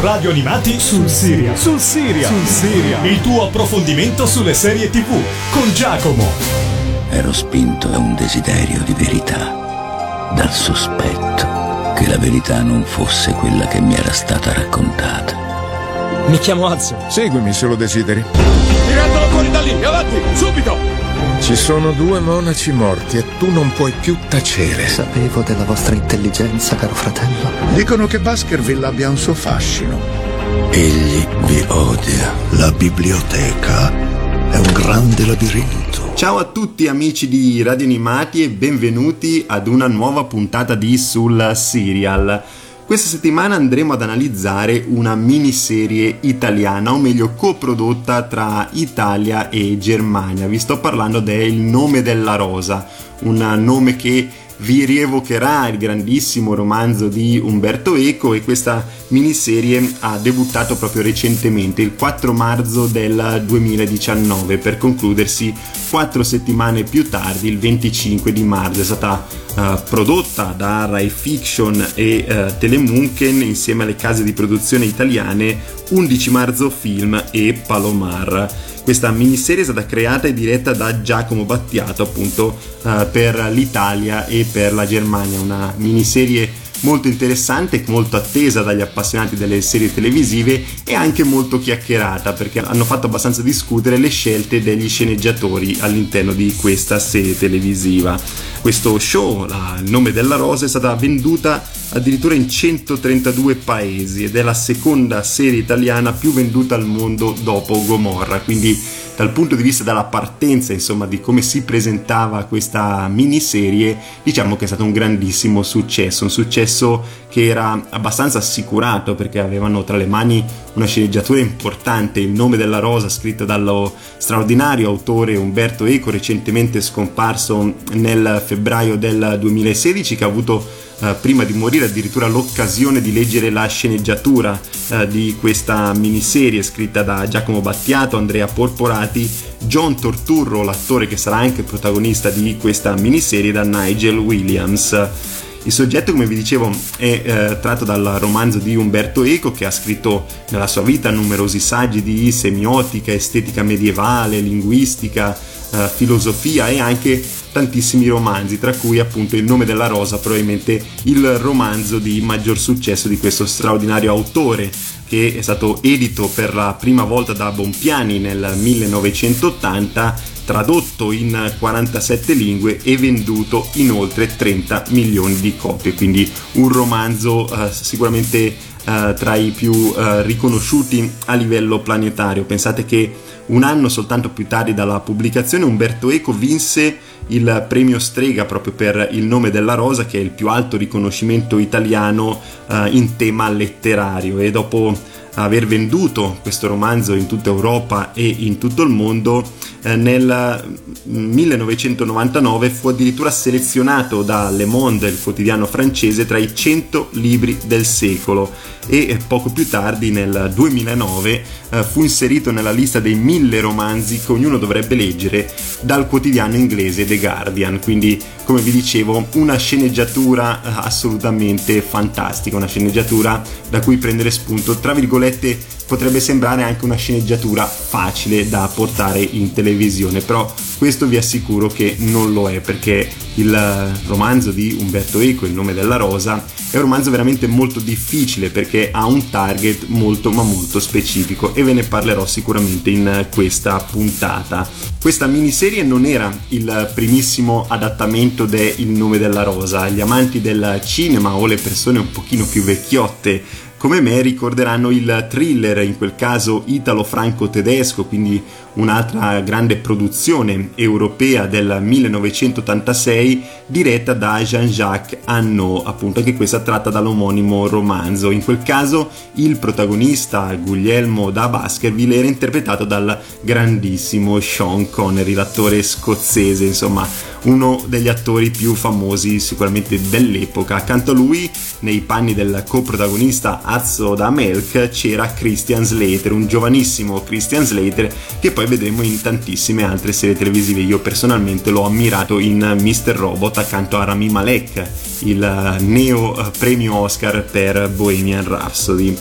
Radio Animati sul Siria. Il tuo approfondimento sulle serie TV con Giacomo. Ero spinto da un desiderio di verità, dal sospetto che la verità non fosse quella che mi era stata raccontata. Mi chiamo Azzo. Seguimi se lo desideri. Tirandolo fuori da lì, avanti, subito! Ci sono 2 monaci morti e tu non puoi più tacere. Sapevo della vostra intelligenza, caro fratello. Dicono che Baskerville abbia un suo fascino. Egli vi odia. La biblioteca è un grande labirinto. Ciao a tutti amici di Radio Animati e benvenuti ad una nuova puntata di Sul Serial. Questa settimana andremo ad analizzare una miniserie italiana, o meglio coprodotta tra Italia e Germania. Vi sto parlando del Nome della Rosa, un nome che vi rievocherà il grandissimo romanzo di Umberto Eco, e questa miniserie ha debuttato proprio recentemente, il 4 marzo del 2019, per concludersi 4 settimane più tardi, il 25 di marzo. È stata prodotta da Rai Fiction e Telemunken insieme alle case di produzione italiane 11 Marzo Film e Palomar. Questa miniserie è stata creata e diretta da Giacomo Battiato, appunto per l'Italia e per la Germania. Una miniserie molto interessante, molto attesa dagli appassionati delle serie televisive e anche molto chiacchierata, perché hanno fatto abbastanza discutere le scelte degli sceneggiatori all'interno di questa serie televisiva. Questo show, Il Nome della Rosa, è stata venduta addirittura in 132 paesi ed è la seconda serie italiana più venduta al mondo dopo Gomorra. Quindi dal punto di vista della partenza, insomma, di come si presentava questa miniserie, diciamo che è stato un grandissimo successo, un successo che era abbastanza assicurato, perché avevano tra le mani una sceneggiatura importante, Il Nome della Rosa, scritto dallo straordinario autore Umberto Eco, recentemente scomparso nel febbraio del 2016, che ha avuto prima di morire addirittura l'occasione di leggere la sceneggiatura di questa miniserie, scritta da Giacomo Battiato, Andrea Porporati, John Torturro, l'attore che sarà anche protagonista di questa miniserie, da Nigel Williams. Il soggetto, come vi dicevo, è tratto dal romanzo di Umberto Eco, che ha scritto nella sua vita numerosi saggi di semiotica, estetica medievale, linguistica, filosofia e anche tantissimi romanzi, tra cui appunto Il Nome della Rosa, probabilmente il romanzo di maggior successo di questo straordinario autore, che è stato edito per la prima volta da Bompiani nel 1980, tradotto in 47 lingue e venduto in oltre 30 milioni di copie. Quindi un romanzo sicuramente tra i più riconosciuti a livello planetario. Pensate che un anno soltanto più tardi dalla pubblicazione Umberto Eco vinse il premio Strega proprio per Il Nome della Rosa, che è il più alto riconoscimento italiano in tema letterario, e dopo aver venduto questo romanzo in tutta Europa e in tutto il mondo, nel 1999 fu addirittura selezionato da Le Monde, il quotidiano francese, tra i 100 libri del secolo, e poco più tardi, nel 2009, fu inserito nella lista dei 1000 romanzi che ognuno dovrebbe leggere dal quotidiano inglese The Guardian. Quindi, come vi dicevo, una sceneggiatura assolutamente fantastica, una sceneggiatura da cui prendere spunto. Tra virgolette, potrebbe sembrare anche una sceneggiatura facile da portare in televisione, però questo vi assicuro che non lo è, perché il romanzo di Umberto Eco, Il Nome della Rosa, è un romanzo veramente molto difficile, perché ha un target molto ma molto specifico, e ve ne parlerò sicuramente in questa puntata. Questa miniserie non era il primissimo adattamento de Il Nome della Rosa. Gli amanti del cinema o le persone un pochino più vecchiotte come me ricorderanno il thriller, in quel caso italo-franco-tedesco, quindi un'altra grande produzione europea del 1986, diretta da Jean-Jacques Annaud, appunto anche questa tratta dall'omonimo romanzo. In quel caso il protagonista, Guglielmo da Baskerville, era interpretato dal grandissimo Sean Connery, l'attore scozzese, insomma uno degli attori più famosi sicuramente dell'epoca. Accanto a lui, nei panni del coprotagonista Azzo da Melk, c'era Christian Slater, un giovanissimo Christian Slater che poi vedremo in tantissime altre serie televisive. Io personalmente l'ho ammirato in Mr. Robot accanto a Rami Malek, il neo premio Oscar per Bohemian Rhapsody.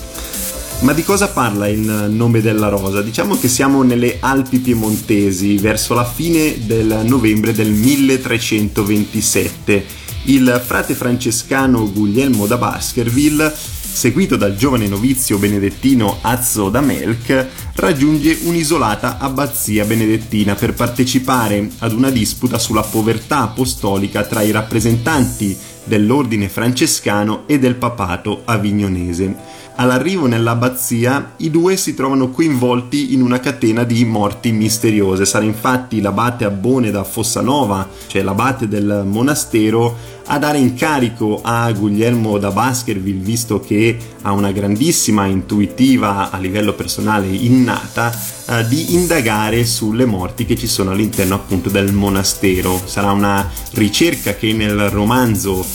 Ma di cosa parla Il nome della rosa? Diciamo che siamo nelle Alpi piemontesi verso la fine del novembre del 1327. Il frate francescano Guglielmo da Baskerville, seguito dal giovane novizio benedettino Azzo da Melk, raggiunge un'isolata abbazia benedettina per partecipare ad una disputa sulla povertà apostolica tra i rappresentanti dell'ordine francescano e del papato avignonese. All'arrivo nell'abbazia i due si trovano coinvolti in una catena di morti misteriose. Sarà infatti l'abate Abbone da Fossanova, cioè l'abate del monastero, a dare incarico a Guglielmo da Baskerville, visto che ha una grandissima intuitiva a livello personale innata, di indagare sulle morti che ci sono all'interno appunto del monastero. Sarà una ricerca che nel romanzo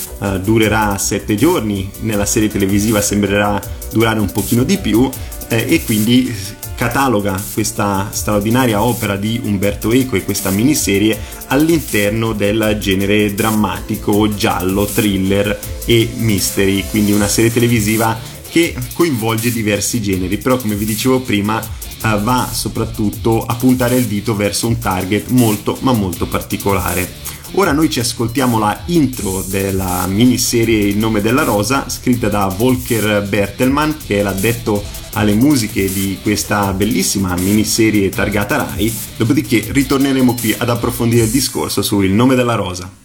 durerà 7 giorni, nella serie televisiva sembrerà durare un pochino di più, e quindi cataloga questa straordinaria opera di Umberto Eco e questa miniserie all'interno del genere drammatico, giallo, thriller e mystery, quindi una serie televisiva che coinvolge diversi generi, però come vi dicevo prima va soprattutto a puntare il dito verso un target molto ma molto particolare. Ora noi ci ascoltiamo la intro della miniserie Il nome della rosa, scritta da Volker Bertelmann, che è l'addetto alle musiche di questa bellissima miniserie targata Rai, dopodiché ritorneremo qui ad approfondire il discorso su Il nome della rosa.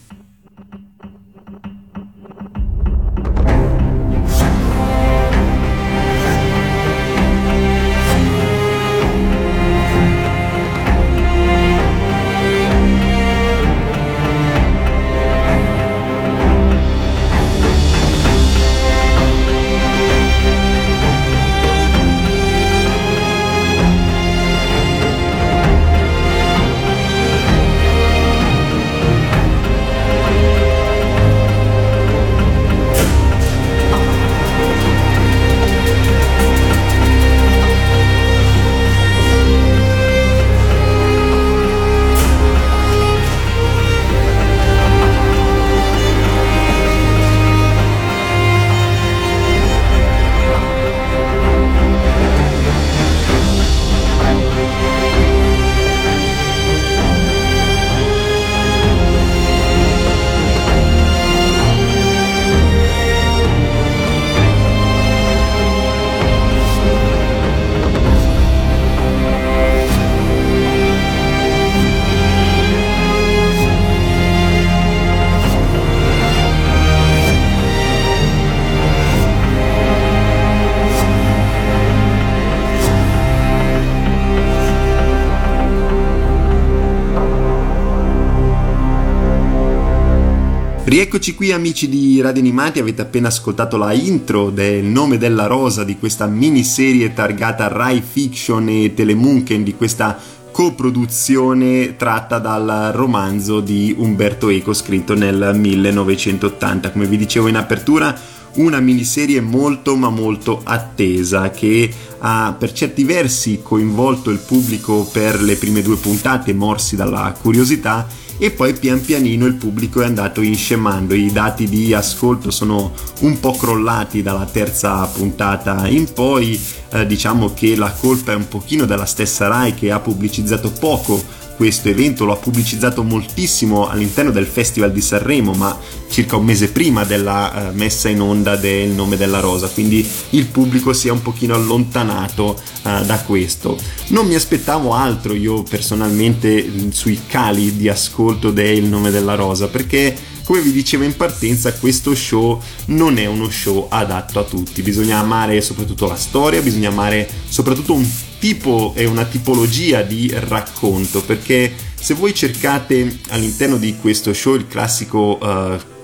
Rieccoci qui amici di Radio Animati, avete appena ascoltato la intro del nome della rosa di questa miniserie targata Rai Fiction e Telemunken, di questa coproduzione tratta dal romanzo di Umberto Eco scritto nel 1980. Come vi dicevo in apertura, una miniserie molto ma molto attesa che ha per certi versi coinvolto il pubblico per le prime 2 puntate morsi dalla curiosità, e poi pian pianino il pubblico è andato inscemando. I dati di ascolto sono un po' crollati dalla 3ª puntata in poi, diciamo che la colpa è un pochino della stessa Rai, che ha pubblicizzato poco questo evento, lo ha pubblicizzato moltissimo all'interno del Festival di Sanremo, ma circa un mese prima della messa in onda del nome della rosa, quindi il pubblico si è un pochino allontanato da questo. Non mi aspettavo altro io personalmente sui cali di ascolto del nome della rosa, perché come vi dicevo in partenza, questo show non è uno show adatto a tutti. Bisogna amare soprattutto la storia, bisogna amare soprattutto un tipo e una tipologia di racconto, perché se voi cercate all'interno di questo show il classico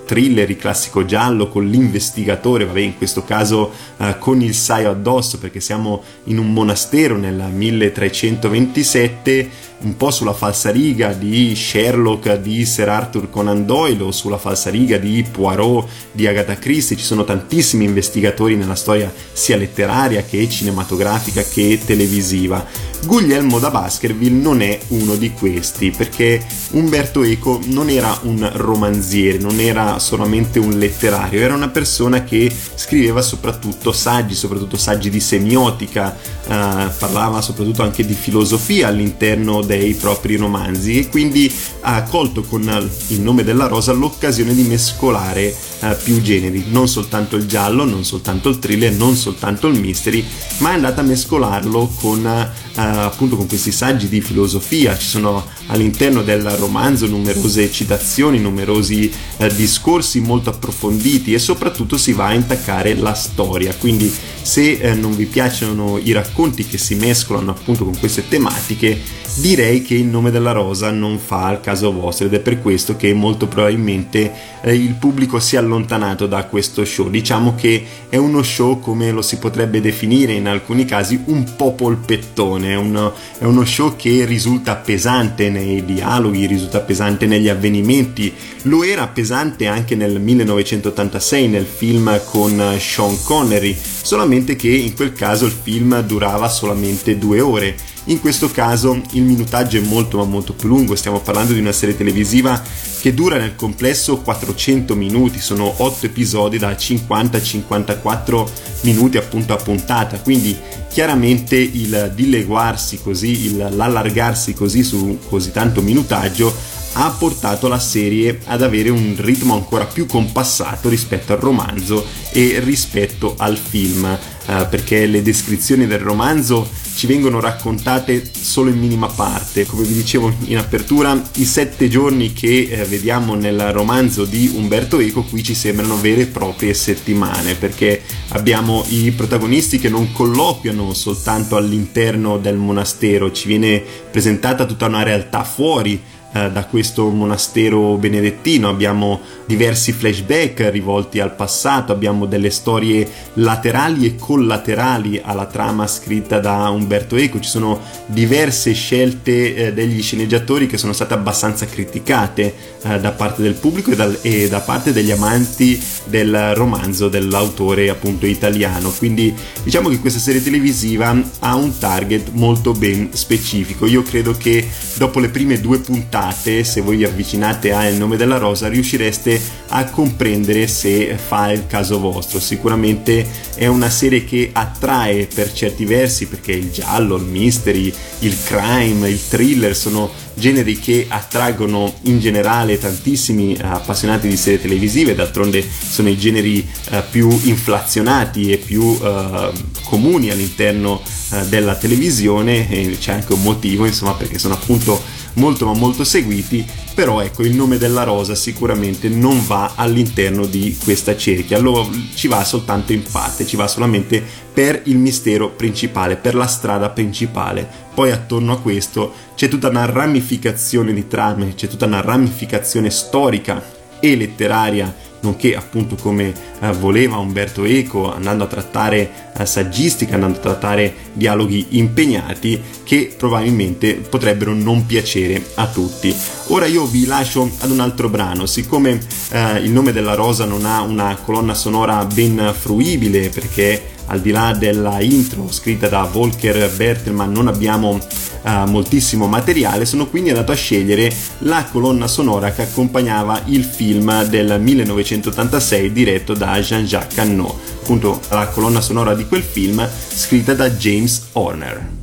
thriller, il classico giallo con l'investigatore, vabbè in questo caso con il saio addosso, perché siamo in un monastero nel 1327, un po' sulla falsariga di Sherlock di Sir Arthur Conan Doyle o sulla falsariga di Poirot di Agatha Christie. Ci sono tantissimi investigatori nella storia sia letteraria che cinematografica che televisiva. Guglielmo da Baskerville non è uno di questi, perché Umberto Eco non era un romanziere, non era solamente un letterario, era una persona che scriveva soprattutto saggi di semiotica, parlava soprattutto anche di filosofia all'interno dei propri romanzi, e quindi ha colto con Il nome della rosa l'occasione di mescolare più generi, non soltanto il giallo, non soltanto il thriller, non soltanto il mystery, ma è andata a mescolarlo con appunto con questi saggi di filosofia. Ci sono all'interno del romanzo numerose citazioni, numerosi discorsi molto approfonditi, e soprattutto si va a intaccare la storia. Quindi se non vi piacciono i racconti che si mescolano appunto con queste tematiche, direi che Il nome della rosa non fa al caso vostro, ed è per questo che molto probabilmente il pubblico si è allontanato da questo show. Diciamo che è uno show, come lo si potrebbe definire in alcuni casi, un po' polpettone, è uno show che risulta pesante nei dialoghi, risulta pesante negli avvenimenti. Lo era pesante anche nel 1986 nel film con Sean Connery, solamente che in quel caso il film durava solamente 2 ore. In questo caso il minutaggio è molto ma molto più lungo, stiamo parlando di una serie televisiva che dura nel complesso 400 minuti, sono 8 episodi da 50 a 54 minuti appunto a puntata, quindi chiaramente il dileguarsi così, l'allargarsi così su così tanto minutaggio ha portato la serie ad avere un ritmo ancora più compassato rispetto al romanzo e rispetto al film, perché le descrizioni del romanzo ci vengono raccontate solo in minima parte. Come vi dicevo in apertura, i 7 giorni che vediamo nel romanzo di Umberto Eco qui ci sembrano vere e proprie settimane, perché abbiamo i protagonisti che non colloquiano soltanto all'interno del monastero, ci viene presentata tutta una realtà fuori da questo monastero benedettino. Abbiamo diversi flashback rivolti al passato, abbiamo delle storie laterali e collaterali alla trama scritta da Umberto Eco, ci sono diverse scelte degli sceneggiatori che sono state abbastanza criticate da parte del pubblico e da parte degli amanti del romanzo dell'autore appunto italiano. Quindi diciamo che questa serie televisiva ha un target molto ben specifico. Io credo che dopo le prime 2 puntate, se voi vi avvicinate a Il nome della rosa, riuscireste a comprendere se fa il caso vostro. Sicuramente è una serie che attrae per certi versi, perché il giallo, il mystery, il crime, il thriller sono generi che attraggono in generale tantissimi appassionati di serie televisive, d'altronde sono i generi più inflazionati e più comuni all'interno della televisione, e c'è anche un motivo, insomma, perché sono appunto molto ma molto seguiti. Però ecco, Il nome della rosa sicuramente non va all'interno di questa cerchia, ci va soltanto in parte, ci va solamente per il mistero principale, per la strada principale. Poi attorno a questo c'è tutta una ramificazione di trame, c'è tutta una ramificazione storica e letteraria, nonché appunto come voleva Umberto Eco, andando a trattare saggistica, andando a trattare dialoghi impegnati che probabilmente potrebbero non piacere a tutti. Ora io vi lascio ad un altro brano, siccome Il nome della rosa non ha una colonna sonora ben fruibile, perché al di là della intro scritta da Volker Bertelmann non abbiamo moltissimo materiale, sono quindi andato a scegliere la colonna sonora che accompagnava il film del 1986 diretto da Jean-Jacques Annaud, appunto la colonna sonora di quel film scritta da James Horner.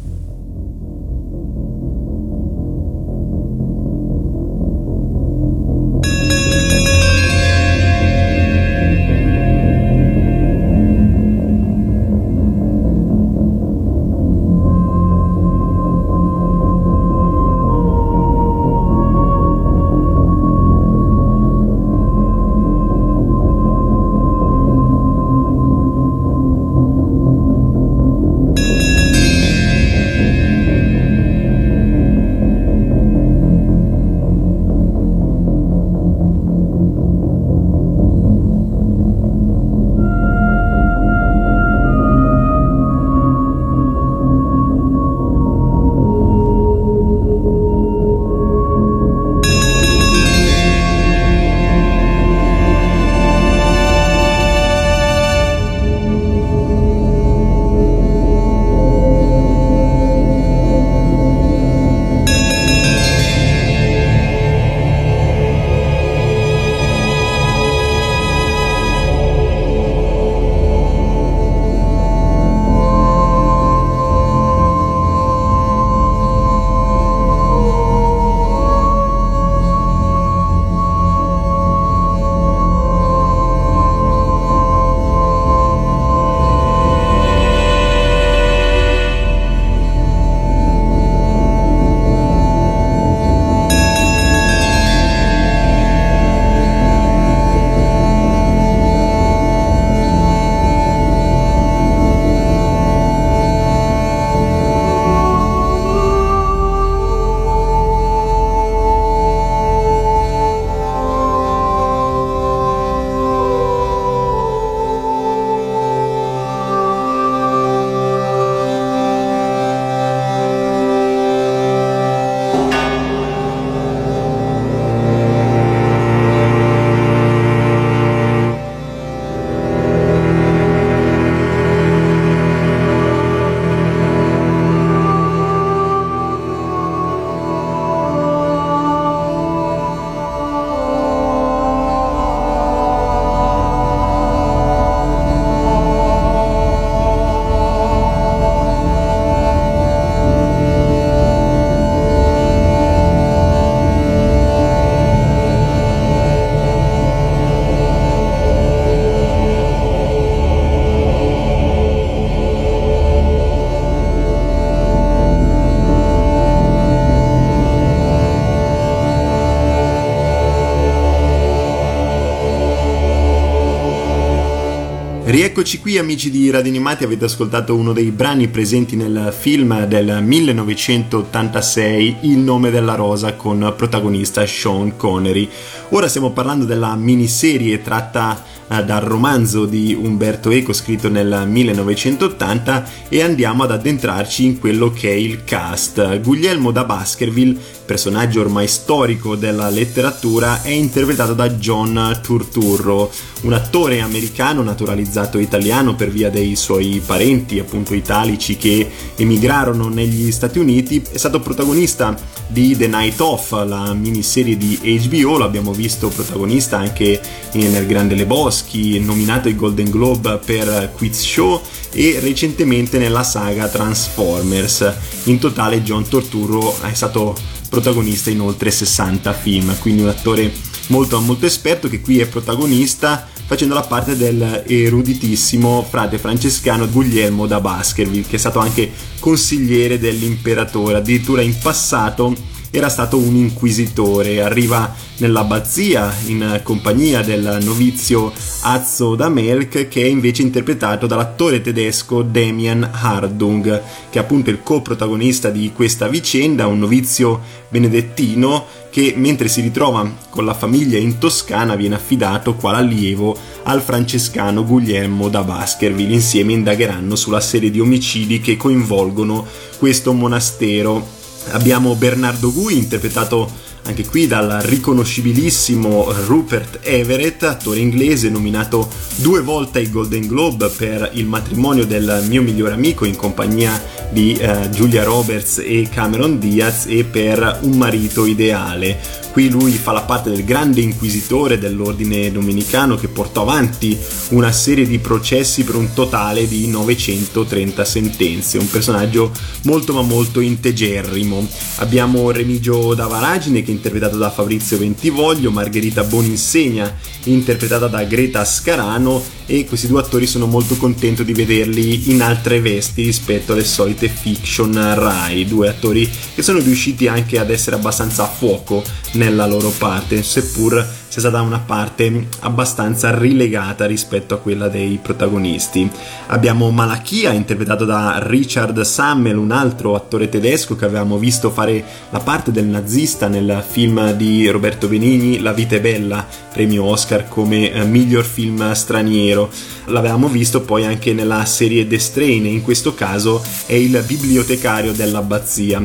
Rieccoci qui amici di Radio Animati, avete ascoltato uno dei brani presenti nel film del 1986 Il nome della rosa, con protagonista Sean Connery. Ora stiamo parlando della miniserie tratta dal romanzo di Umberto Eco scritto nel 1980 e andiamo ad addentrarci in quello che è il cast. Guglielmo da Baskerville, personaggio ormai storico della letteratura, è interpretato da John Turturro, un attore americano naturalizzato italiano per via dei suoi parenti appunto italici che emigrarono negli Stati Uniti. È stato protagonista di The Night Of, la miniserie di HBO, l'abbiamo visto protagonista anche nel Grande Lebowski, nominato ai Golden Globe per Quiz Show e recentemente nella saga Transformers. In totale John Turturro è stato protagonista in oltre 60 film, quindi un attore molto esperto che qui è protagonista facendo la parte del eruditissimo frate francescano Guglielmo da Baskerville, che è stato anche consigliere dell'imperatore, addirittura in passato era stato un inquisitore. Arriva nell'abbazia in compagnia del novizio Azzo da Melk, che è invece interpretato dall'attore tedesco Damian Hardung, che è appunto il coprotagonista di questa vicenda, un novizio benedettino che mentre si ritrova con la famiglia in Toscana viene affidato quale allievo al francescano Guglielmo da Baskerville. Insieme indagheranno sulla serie di omicidi che coinvolgono questo monastero. Abbiamo Bernardo Gui, interpretato anche qui dal riconoscibilissimo Rupert Everett, attore inglese nominato 2 volte ai Golden Globe per Il matrimonio del mio migliore amico in compagnia di Julia Roberts e Cameron Diaz, e per Un marito ideale. Qui lui fa la parte del grande inquisitore dell'ordine domenicano che portò avanti una serie di processi per un totale di 930 sentenze, un personaggio molto integerrimo. Abbiamo Remigio Davaragine, che interpretato da Fabrizio Bentivoglio, Margherita Boninsegna interpretata da Greta Scarano, e questi 2 attori sono molto contento di vederli in altre vesti rispetto alle solite fiction Rai, 2 attori che sono riusciti anche ad essere abbastanza a fuoco nella loro parte, seppur sia stata una parte abbastanza rilegata rispetto a quella dei protagonisti. Abbiamo Malachia, interpretato da Richard Sammel, un altro attore tedesco che avevamo visto fare la parte del nazista nel film di Roberto Benigni La vita è bella, premio Oscar come miglior film straniero. L'avevamo visto poi anche nella serie The Strain, in questo caso è il bibliotecario dell'abbazia.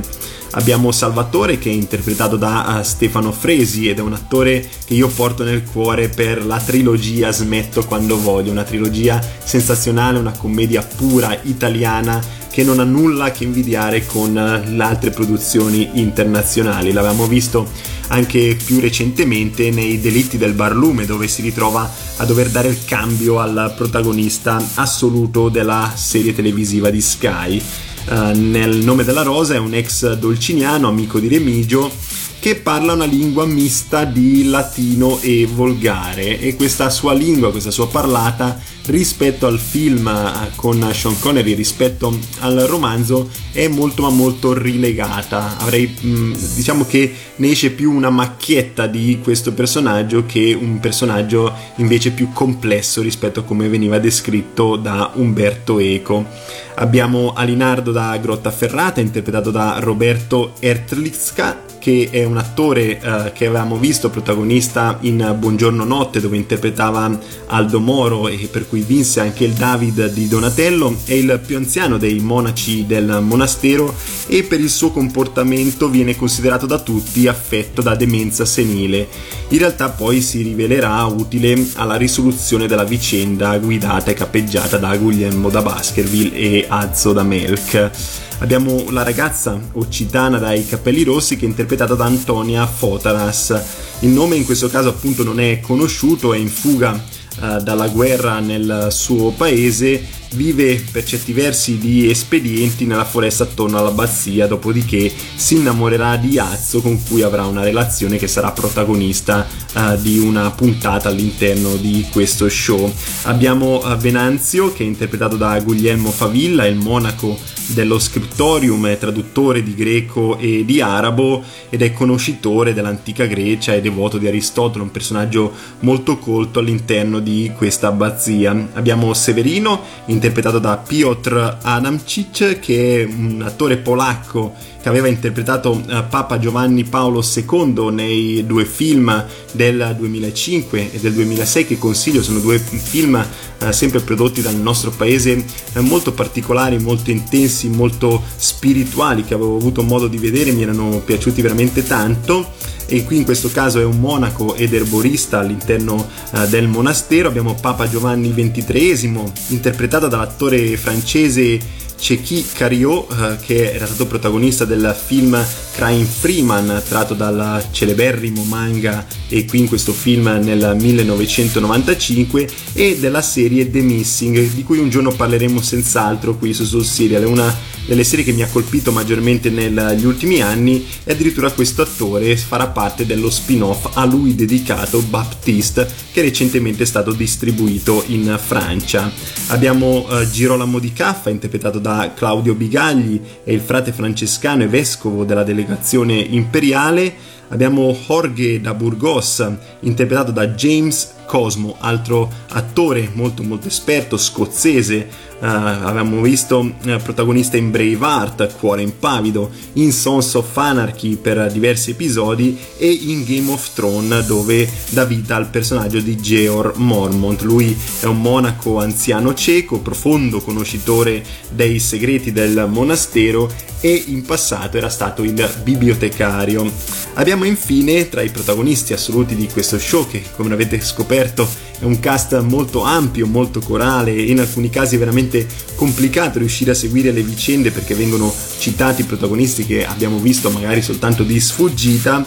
Abbiamo Salvatore, che è interpretato da Stefano Fresi ed è un attore che io porto nel cuore per la trilogia Smetto quando voglio, una trilogia sensazionale, una commedia pura italiana che non ha nulla a che invidiare con le altre produzioni internazionali. L'avevamo visto anche più recentemente nei Delitti del Barlume, dove si ritrova a dover dare il cambio al protagonista assoluto della serie televisiva di Sky. Nel nome della rosa è un ex dolciniano, amico di Remigio, che parla una lingua mista di latino e volgare, e questa sua lingua, questa sua parlata rispetto al film con Sean Connery, rispetto al romanzo, è molto rilegata. Avrei diciamo che ne esce più una macchietta di questo personaggio che un personaggio invece più complesso rispetto a come veniva descritto da Umberto Eco. Abbiamo Alinardo da Grottaferrata, interpretato da Roberto Ertlicka, che è un attore che avevamo visto protagonista in Buongiorno Notte, dove interpretava Aldo Moro e per cui vinse anche il David di Donatello. È il più anziano dei monaci del monastero e per il suo comportamento viene considerato da tutti affetto da demenza senile. In realtà poi si rivelerà utile alla risoluzione della vicenda guidata e capeggiata da Guglielmo da Baskerville e Azzo da Melk. Abbiamo la ragazza occitana dai capelli rossi, che è interpretata da Antonia Fotaras. Il nome in questo caso appunto non è conosciuto, è in fuga dalla guerra nel suo paese, vive per certi versi di espedienti nella foresta attorno all'abbazia, dopodiché si innamorerà di Azzo, con cui avrà una relazione che sarà protagonista di una puntata all'interno di questo show. Abbiamo Venanzio, che è interpretato da Guglielmo Favilla, il monaco dello scriptorium, è traduttore di greco e di arabo ed è conoscitore dell'antica Grecia e devoto di Aristotele, un personaggio molto colto all'interno di questa abbazia. Abbiamo Severino, interpretato da Piotr Adamczyk, che è un attore polacco che aveva interpretato Papa Giovanni Paolo II nei due film del 2005 e del 2006 che consiglio, sono due film sempre prodotti dal nostro paese, molto particolari, molto intensi, molto spirituali, che avevo avuto modo di vedere, mi erano piaciuti veramente tanto. E qui in questo caso è un monaco ed erborista all'interno del monastero. Abbiamo Papa Giovanni XXIII, interpretato dall'attore francese Céky Cariot, che era stato protagonista del film Crying Freeman, tratto dal celeberrimo manga, e qui in questo film nel 1995, e della serie The Missing, di cui un giorno parleremo senz'altro qui su Soul Serial. È una delle serie che mi ha colpito maggiormente negli ultimi anni, e addirittura questo attore farà parte dello spin-off a lui dedicato, Baptiste, che recentemente è stato distribuito in Francia. Abbiamo Girolamo Di Caffa, interpretato da Claudio Bigagli, è il frate francescano e vescovo della delegazione imperiale. Abbiamo Jorge da Burgos, interpretato da James Cosmo, altro attore molto esperto, scozzese. Avevamo visto protagonista in Braveheart, Cuore impavido, in Sons of Anarchy per diversi episodi e in Game of Thrones, dove dà vita al personaggio di Geor Mormont. Lui è un monaco anziano cieco, profondo conoscitore dei segreti del monastero, e in passato era stato il bibliotecario. Abbiamo infine tra i protagonisti assoluti di questo show, che come avete scoperto è un cast molto ampio, molto corale, e in alcuni casi veramente complicato riuscire a seguire le vicende, perché vengono citati protagonisti che abbiamo visto magari soltanto di sfuggita,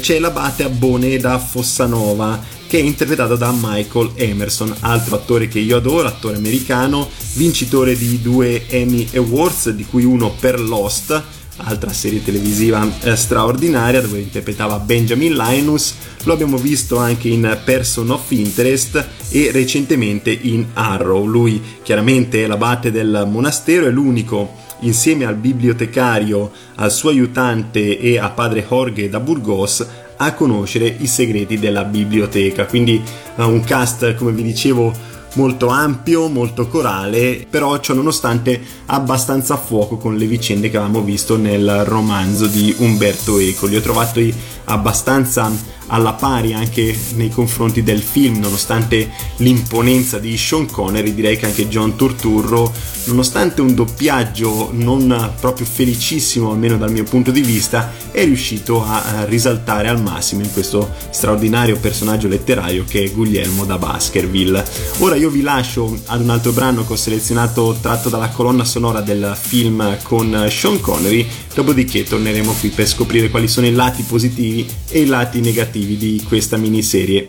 c'è l'abate Abbone da Fossanova, che è interpretato da Michael Emerson, altro attore che io adoro, attore americano, vincitore di 2 Emmy Awards, di cui uno per Lost, altra serie televisiva straordinaria, dove interpretava Benjamin Linus. Lo abbiamo visto anche in Person of Interest e recentemente in Arrow. Lui chiaramente è l'abate del monastero, è l'unico, insieme al bibliotecario, al suo aiutante e a padre Jorge da Burgos, a conoscere i segreti della biblioteca. Quindi un cast, come vi dicevo, molto ampio, molto corale, però ciò nonostante abbastanza a fuoco con le vicende che avevamo visto nel romanzo di Umberto Eco. Li ho trovati abbastanza alla pari anche nei confronti del film, nonostante l'imponenza di Sean Connery. Direi che anche John Turturro, nonostante un doppiaggio non proprio felicissimo, almeno dal mio punto di vista, è riuscito a risaltare al massimo in questo straordinario personaggio letterario che è Guglielmo da Baskerville. Ora io vi lascio ad un altro brano che ho selezionato, tratto dalla colonna sonora del film con Sean Connery, dopodiché torneremo qui per scoprire quali sono i lati positivi e i lati negativi di questa miniserie.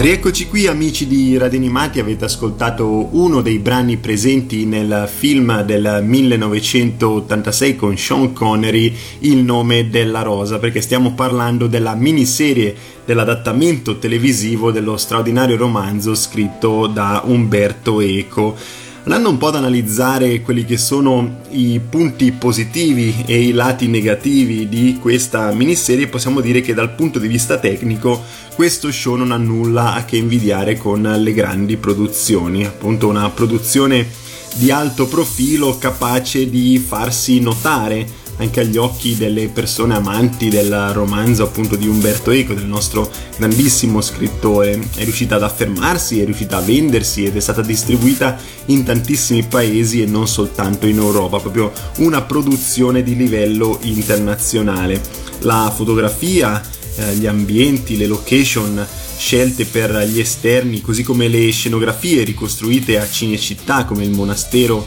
Rieccoci qui amici di Radioanimati, avete ascoltato uno dei brani presenti nel film del 1986 con Sean Connery, Il nome della rosa, perché stiamo parlando della miniserie dell'adattamento televisivo dello straordinario romanzo scritto da Umberto Eco. Andando un po' ad analizzare quelli che sono i punti positivi e i lati negativi di questa miniserie, possiamo dire che dal punto di vista tecnico questo show non ha nulla a che invidiare con le grandi produzioni, appunto una produzione di alto profilo capace di farsi notare anche agli occhi delle persone amanti del romanzo appunto di Umberto Eco, del nostro grandissimo scrittore. È riuscita ad affermarsi, è riuscita a vendersi ed è stata distribuita in tantissimi paesi e non soltanto in Europa, proprio una produzione di livello internazionale. La fotografia, gli ambienti, le location scelte per gli esterni, così come le scenografie ricostruite a Cinecittà come il monastero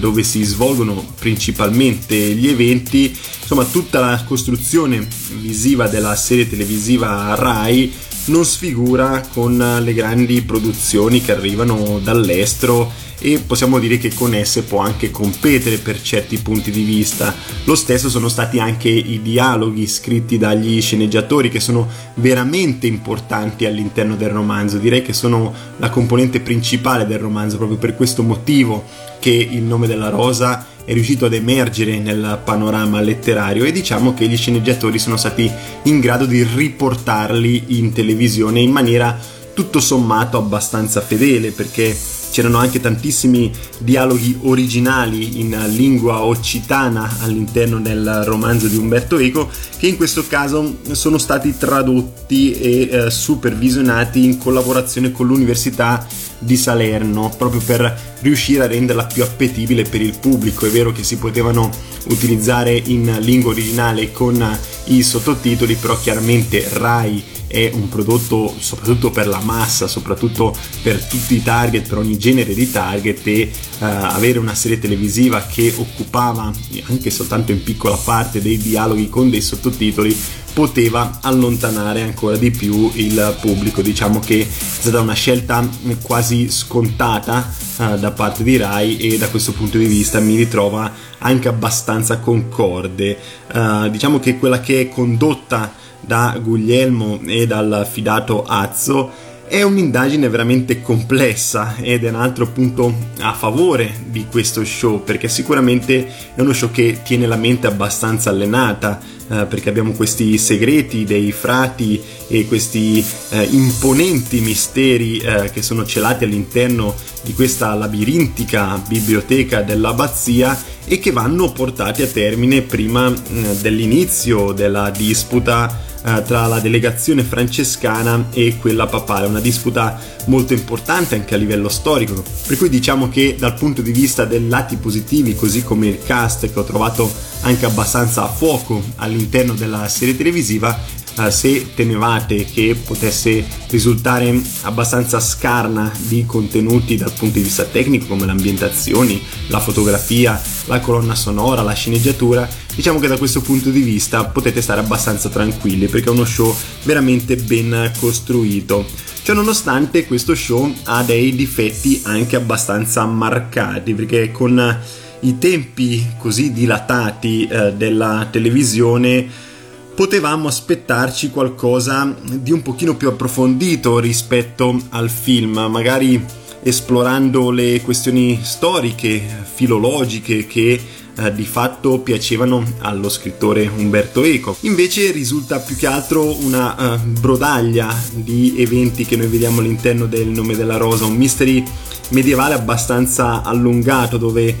dove si svolgono principalmente gli eventi, insomma tutta la costruzione visiva della serie televisiva Rai non sfigura con le grandi produzioni che arrivano dall'estero e possiamo dire che con esse può anche competere per certi punti di vista. Lo stesso sono stati anche i dialoghi scritti dagli sceneggiatori, che sono veramente importanti all'interno del romanzo, direi che sono la componente principale del romanzo, proprio per questo motivo che Il nome della rosa è riuscito ad emergere nel panorama letterario, e diciamo che gli sceneggiatori sono stati in grado di riportarli in televisione in maniera tutto sommato abbastanza fedele, perché c'erano anche tantissimi dialoghi originali in lingua occitana all'interno del romanzo di Umberto Eco, che in questo caso sono stati tradotti e supervisionati in collaborazione con l'Università di Salerno, proprio per riuscire a renderla più appetibile per il pubblico. È vero che si potevano utilizzare in lingua originale con i sottotitoli, però chiaramente Rai è un prodotto soprattutto per la massa, soprattutto per tutti i target, per ogni genere di target, e avere una serie televisiva che occupava anche soltanto in piccola parte dei dialoghi con dei sottotitoli poteva allontanare ancora di più il pubblico. Diciamo che è stata una scelta quasi scontata da parte di Rai, e da questo punto di vista mi ritrova anche abbastanza concorde. Diciamo che quella che è condotta da Guglielmo e dal fidato Azzo è un'indagine veramente complessa, ed è un altro punto a favore di questo show, perché sicuramente è uno show che tiene la mente abbastanza allenata, perché abbiamo questi segreti dei frati e questi imponenti misteri che sono celati all'interno di questa labirintica biblioteca dell'abbazia, e che vanno portati a termine prima dell'inizio della disputa tra la delegazione francescana e quella papale, una disputa molto importante anche a livello storico. Per cui diciamo che dal punto di vista dei lati positivi, così come il cast, che ho trovato anche abbastanza a fuoco all'interno della serie televisiva, se temevate che potesse risultare abbastanza scarna di contenuti dal punto di vista tecnico, come le ambientazioni, la fotografia, la colonna sonora, la sceneggiatura, diciamo che da questo punto di vista potete stare abbastanza tranquilli, perché è uno show veramente ben costruito. Ciononostante questo show ha dei difetti anche abbastanza marcati, perché con i tempi così dilatati della televisione potevamo aspettarci qualcosa di un pochino più approfondito rispetto al film, magari esplorando le questioni storiche, filologiche, che di fatto piacevano allo scrittore Umberto Eco. Invece risulta più che altro una brodaglia di eventi che noi vediamo all'interno del Nome della Rosa, un mystery medievale abbastanza allungato, dove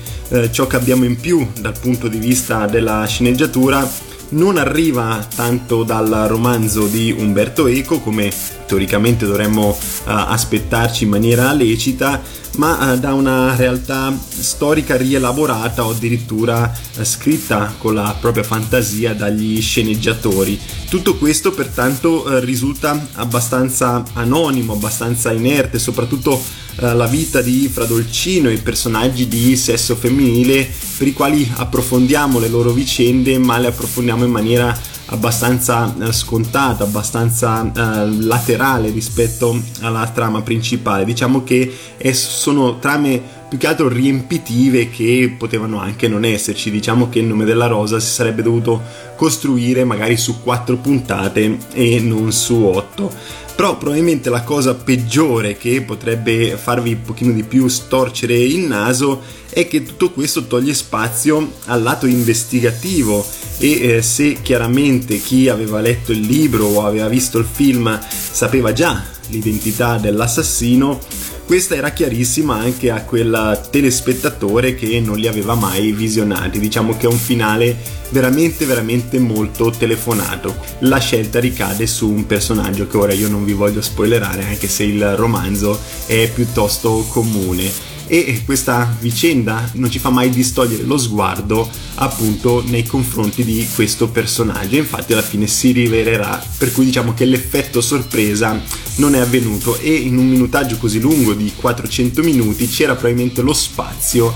ciò che abbiamo in più dal punto di vista della sceneggiatura non arriva tanto dal romanzo di Umberto Eco, come teoricamente dovremmo aspettarci in maniera lecita, ma da una realtà storica rielaborata o addirittura scritta con la propria fantasia dagli sceneggiatori. Tutto questo pertanto risulta abbastanza anonimo, abbastanza inerte, soprattutto la vita di Fradolcino e i personaggi di sesso femminile, per i quali approfondiamo le loro vicende ma le approfondiamo in maniera abbastanza scontata, abbastanza laterale rispetto alla trama principale. Diciamo che sono trame più che altro riempitive che potevano anche non esserci. Diciamo che Il nome della rosa si sarebbe dovuto costruire magari su 4 puntate e non su 8. Però probabilmente la cosa peggiore che potrebbe farvi un pochino di più storcere il naso è che tutto questo toglie spazio al lato investigativo e se chiaramente chi aveva letto il libro o aveva visto il film sapeva già l'identità dell'assassino, questa era chiarissima anche a quel telespettatore che non li aveva mai visionati. Diciamo che è un finale veramente veramente molto telefonato. La scelta ricade su un personaggio che ora io non vi voglio spoilerare, anche se il romanzo è piuttosto comune, e questa vicenda non ci fa mai distogliere lo sguardo appunto nei confronti di questo personaggio. Infatti alla fine si rivelerà, per cui diciamo che l'effetto sorpresa non è avvenuto, e in un minutaggio così lungo di 400 minuti c'era probabilmente lo spazio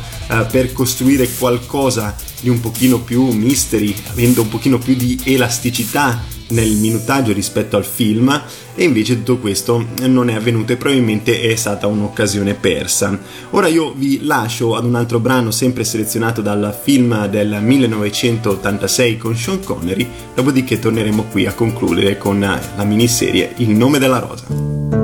per costruire qualcosa di un pochino più mystery, avendo un pochino più di elasticità nel minutaggio rispetto al film, e invece tutto questo non è avvenuto e probabilmente è stata un'occasione persa. Ora io vi lascio ad un altro brano sempre selezionato dal film del 1986 con Sean Connery, dopodiché torneremo qui a concludere con la miniserie Il nome della rosa.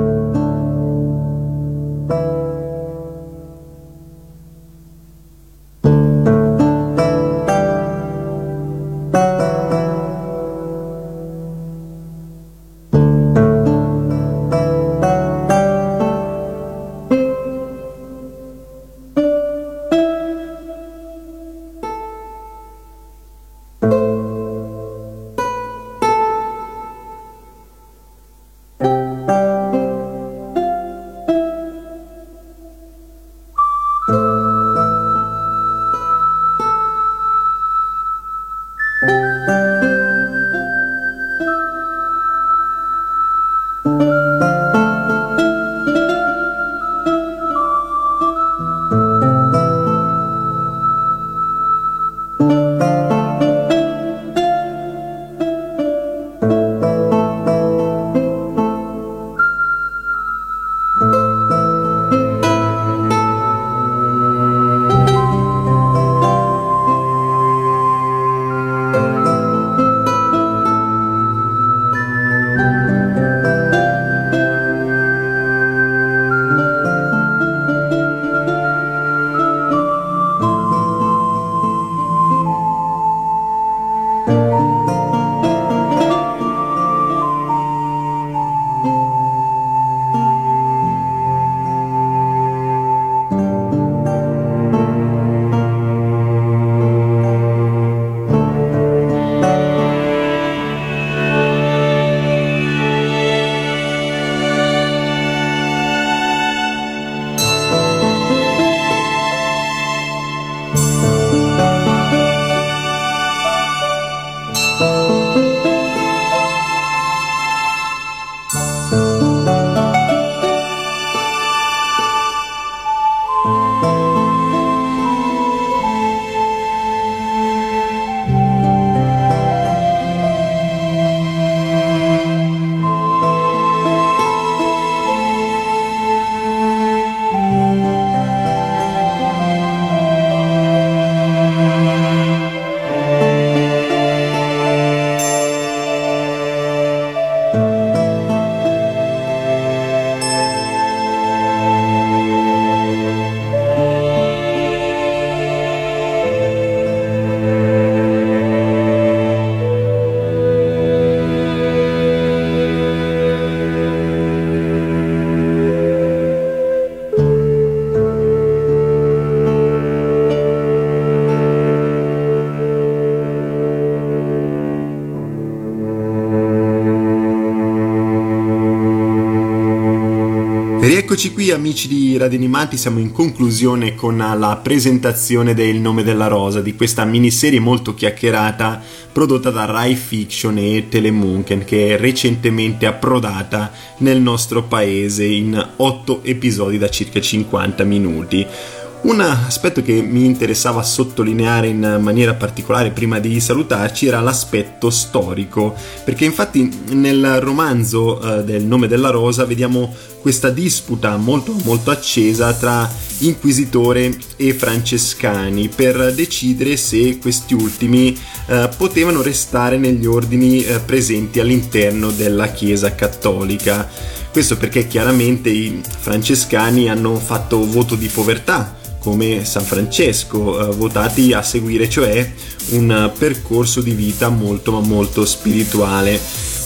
Eccoci qui amici di Radio Animati, siamo in conclusione con la presentazione del nome della rosa, di questa miniserie molto chiacchierata prodotta da Rai Fiction e Telemunken, che è recentemente approdata nel nostro paese in 8 episodi da circa 50 minuti. Un aspetto che mi interessava sottolineare in maniera particolare prima di salutarci era l'aspetto storico, perché infatti nel romanzo del Nome della Rosa vediamo questa disputa molto molto accesa tra Inquisitore e Francescani per decidere se questi ultimi potevano restare negli ordini presenti all'interno della Chiesa Cattolica. Questo perché chiaramente i Francescani hanno fatto voto di povertà come San Francesco, votati a seguire cioè un percorso di vita molto ma molto spirituale,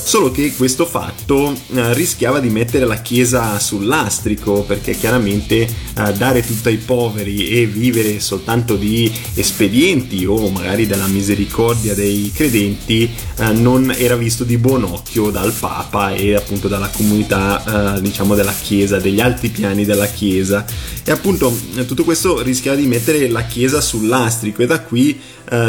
solo che questo fatto rischiava di mettere la Chiesa sul lastrico, perché chiaramente dare tutto ai poveri e vivere soltanto di espedienti o magari della misericordia dei credenti non era visto di buon occhio dal Papa e appunto dalla comunità della Chiesa, degli alti piani della Chiesa, e appunto tutto questo rischiava di mettere la Chiesa sul lastrico, e da qui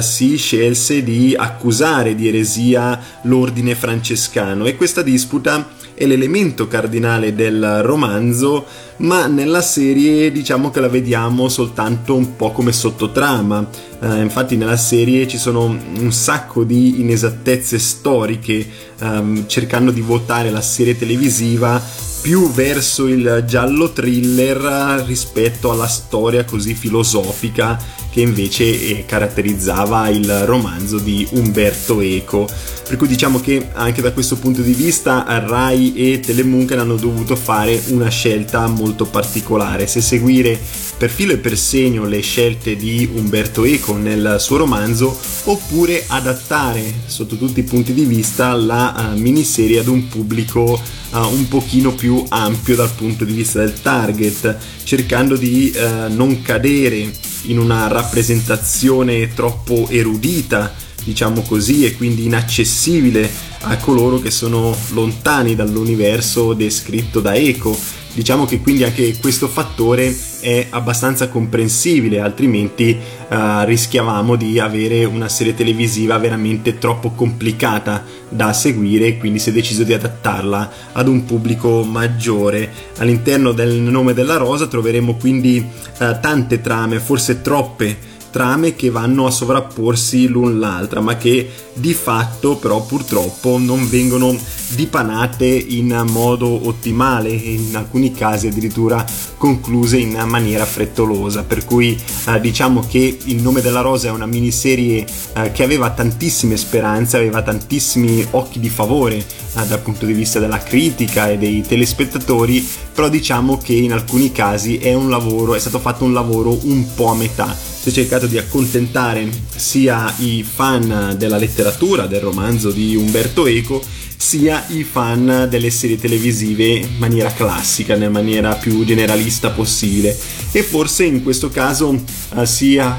si scelse di accusare di eresia l'ordine francescano, e questa disputa è l'elemento cardinale del romanzo, ma nella serie diciamo che la vediamo soltanto un po' come sottotrama. Infatti nella serie ci sono un sacco di inesattezze storiche, cercando di votare la serie televisiva più verso il giallo thriller rispetto alla storia così filosofica che invece caratterizzava il romanzo di Umberto Eco. Per cui diciamo che anche da questo punto di vista Rai e Telemunken hanno dovuto fare una scelta molto particolare: se seguire per filo e per segno le scelte di Umberto Eco nel suo romanzo, oppure adattare sotto tutti i punti di vista la miniserie ad un pubblico un pochino più ampio dal punto di vista del target, cercando di non cadere in una rappresentazione troppo erudita, diciamo così, e quindi inaccessibile a coloro che sono lontani dall'universo descritto da Eco. Diciamo che quindi anche questo fattore è abbastanza comprensibile, altrimenti rischiavamo di avere una serie televisiva veramente troppo complicata da seguire, quindi si è deciso di adattarla ad un pubblico maggiore. All'interno del Nome della Rosa troveremo quindi tante trame, forse troppe trame, che vanno a sovrapporsi l'un l'altra, ma che di fatto però purtroppo non vengono dipanate in modo ottimale, in alcuni casi addirittura concluse in maniera frettolosa. Per cui diciamo che Il Nome della Rosa è una miniserie che aveva tantissime speranze, aveva tantissimi occhi di favore dal punto di vista della critica e dei telespettatori, però diciamo che in alcuni casi è stato fatto un lavoro un po' a metà. Si è cercato di accontentare sia i fan della letteratura, del romanzo di Umberto Eco, sia i fan delle serie televisive in maniera classica, nella maniera più generalista possibile, e forse in questo caso si è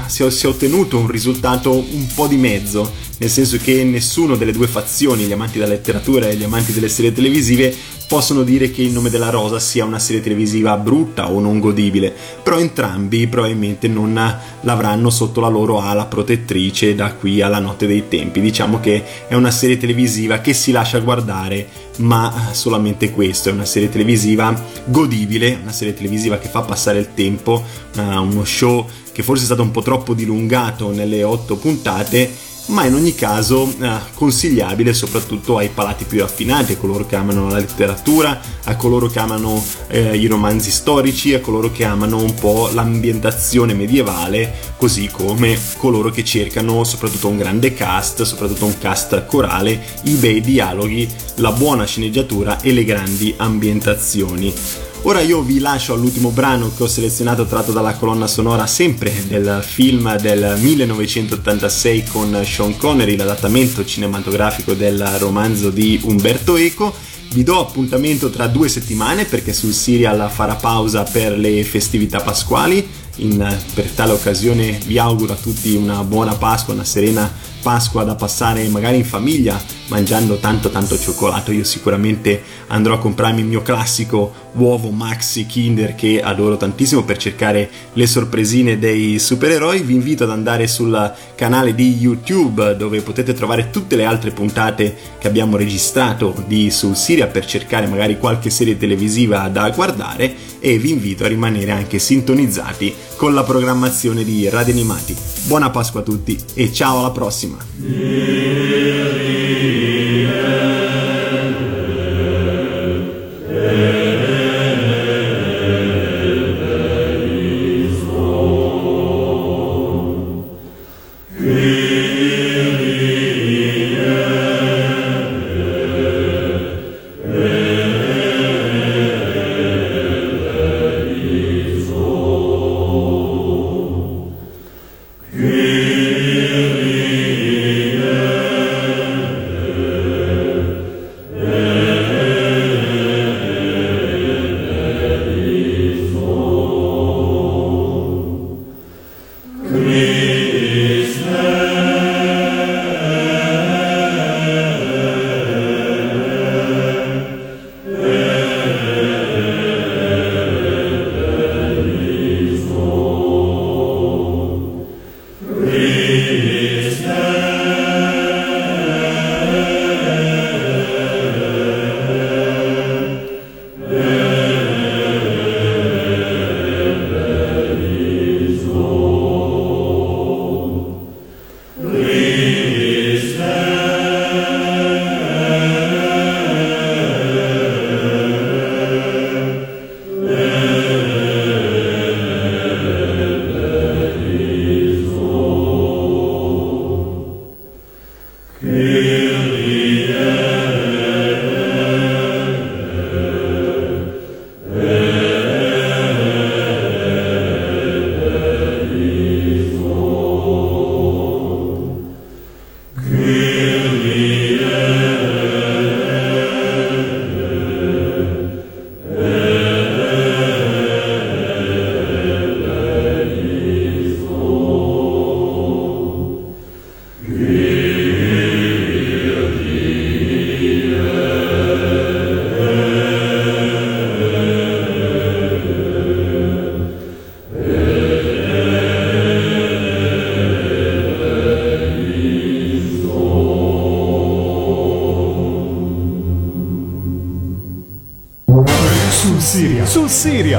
ottenuto un risultato un po' di mezzo, nel senso che nessuno delle due fazioni, gli amanti della letteratura e gli amanti delle serie televisive, possono dire che Il Nome della Rosa sia una serie televisiva brutta o non godibile, però entrambi probabilmente non l'avranno sotto la loro ala protettrice da qui alla notte dei tempi. Diciamo che è una serie televisiva che si lascia guardare, ma solamente questo, è una serie televisiva godibile, una serie televisiva che fa passare il tempo, uno show che forse è stato un po' troppo dilungato nelle 8 puntate, ma in ogni caso consigliabile soprattutto ai palati più raffinati, a coloro che amano la letteratura, a coloro che amano i romanzi storici, a coloro che amano un po' l'ambientazione medievale, così come coloro che cercano soprattutto un grande cast, soprattutto un cast corale, i bei dialoghi, la buona sceneggiatura e le grandi ambientazioni. Ora io vi lascio all'ultimo brano che ho selezionato, tratto dalla colonna sonora sempre del film del 1986 con Sean Connery, l'adattamento cinematografico del romanzo di Umberto Eco. Vi do appuntamento tra 2 settimane, perché sul Serial farà pausa per le festività pasquali. Per tale occasione vi auguro a tutti una buona Pasqua, una serena Pasqua da passare magari in famiglia mangiando tanto cioccolato. Io sicuramente andrò a comprarmi il mio classico uovo Maxi Kinder che adoro tantissimo per cercare le sorpresine dei supereroi. Vi invito ad andare sul canale di YouTube dove potete trovare tutte le altre puntate che abbiamo registrato di Soul Siria per cercare magari qualche serie televisiva da guardare, e vi invito a rimanere anche sintonizzati con la programmazione di Radio Animati. Buona Pasqua a tutti e ciao, alla prossima!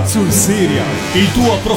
Sul Siria, il tuo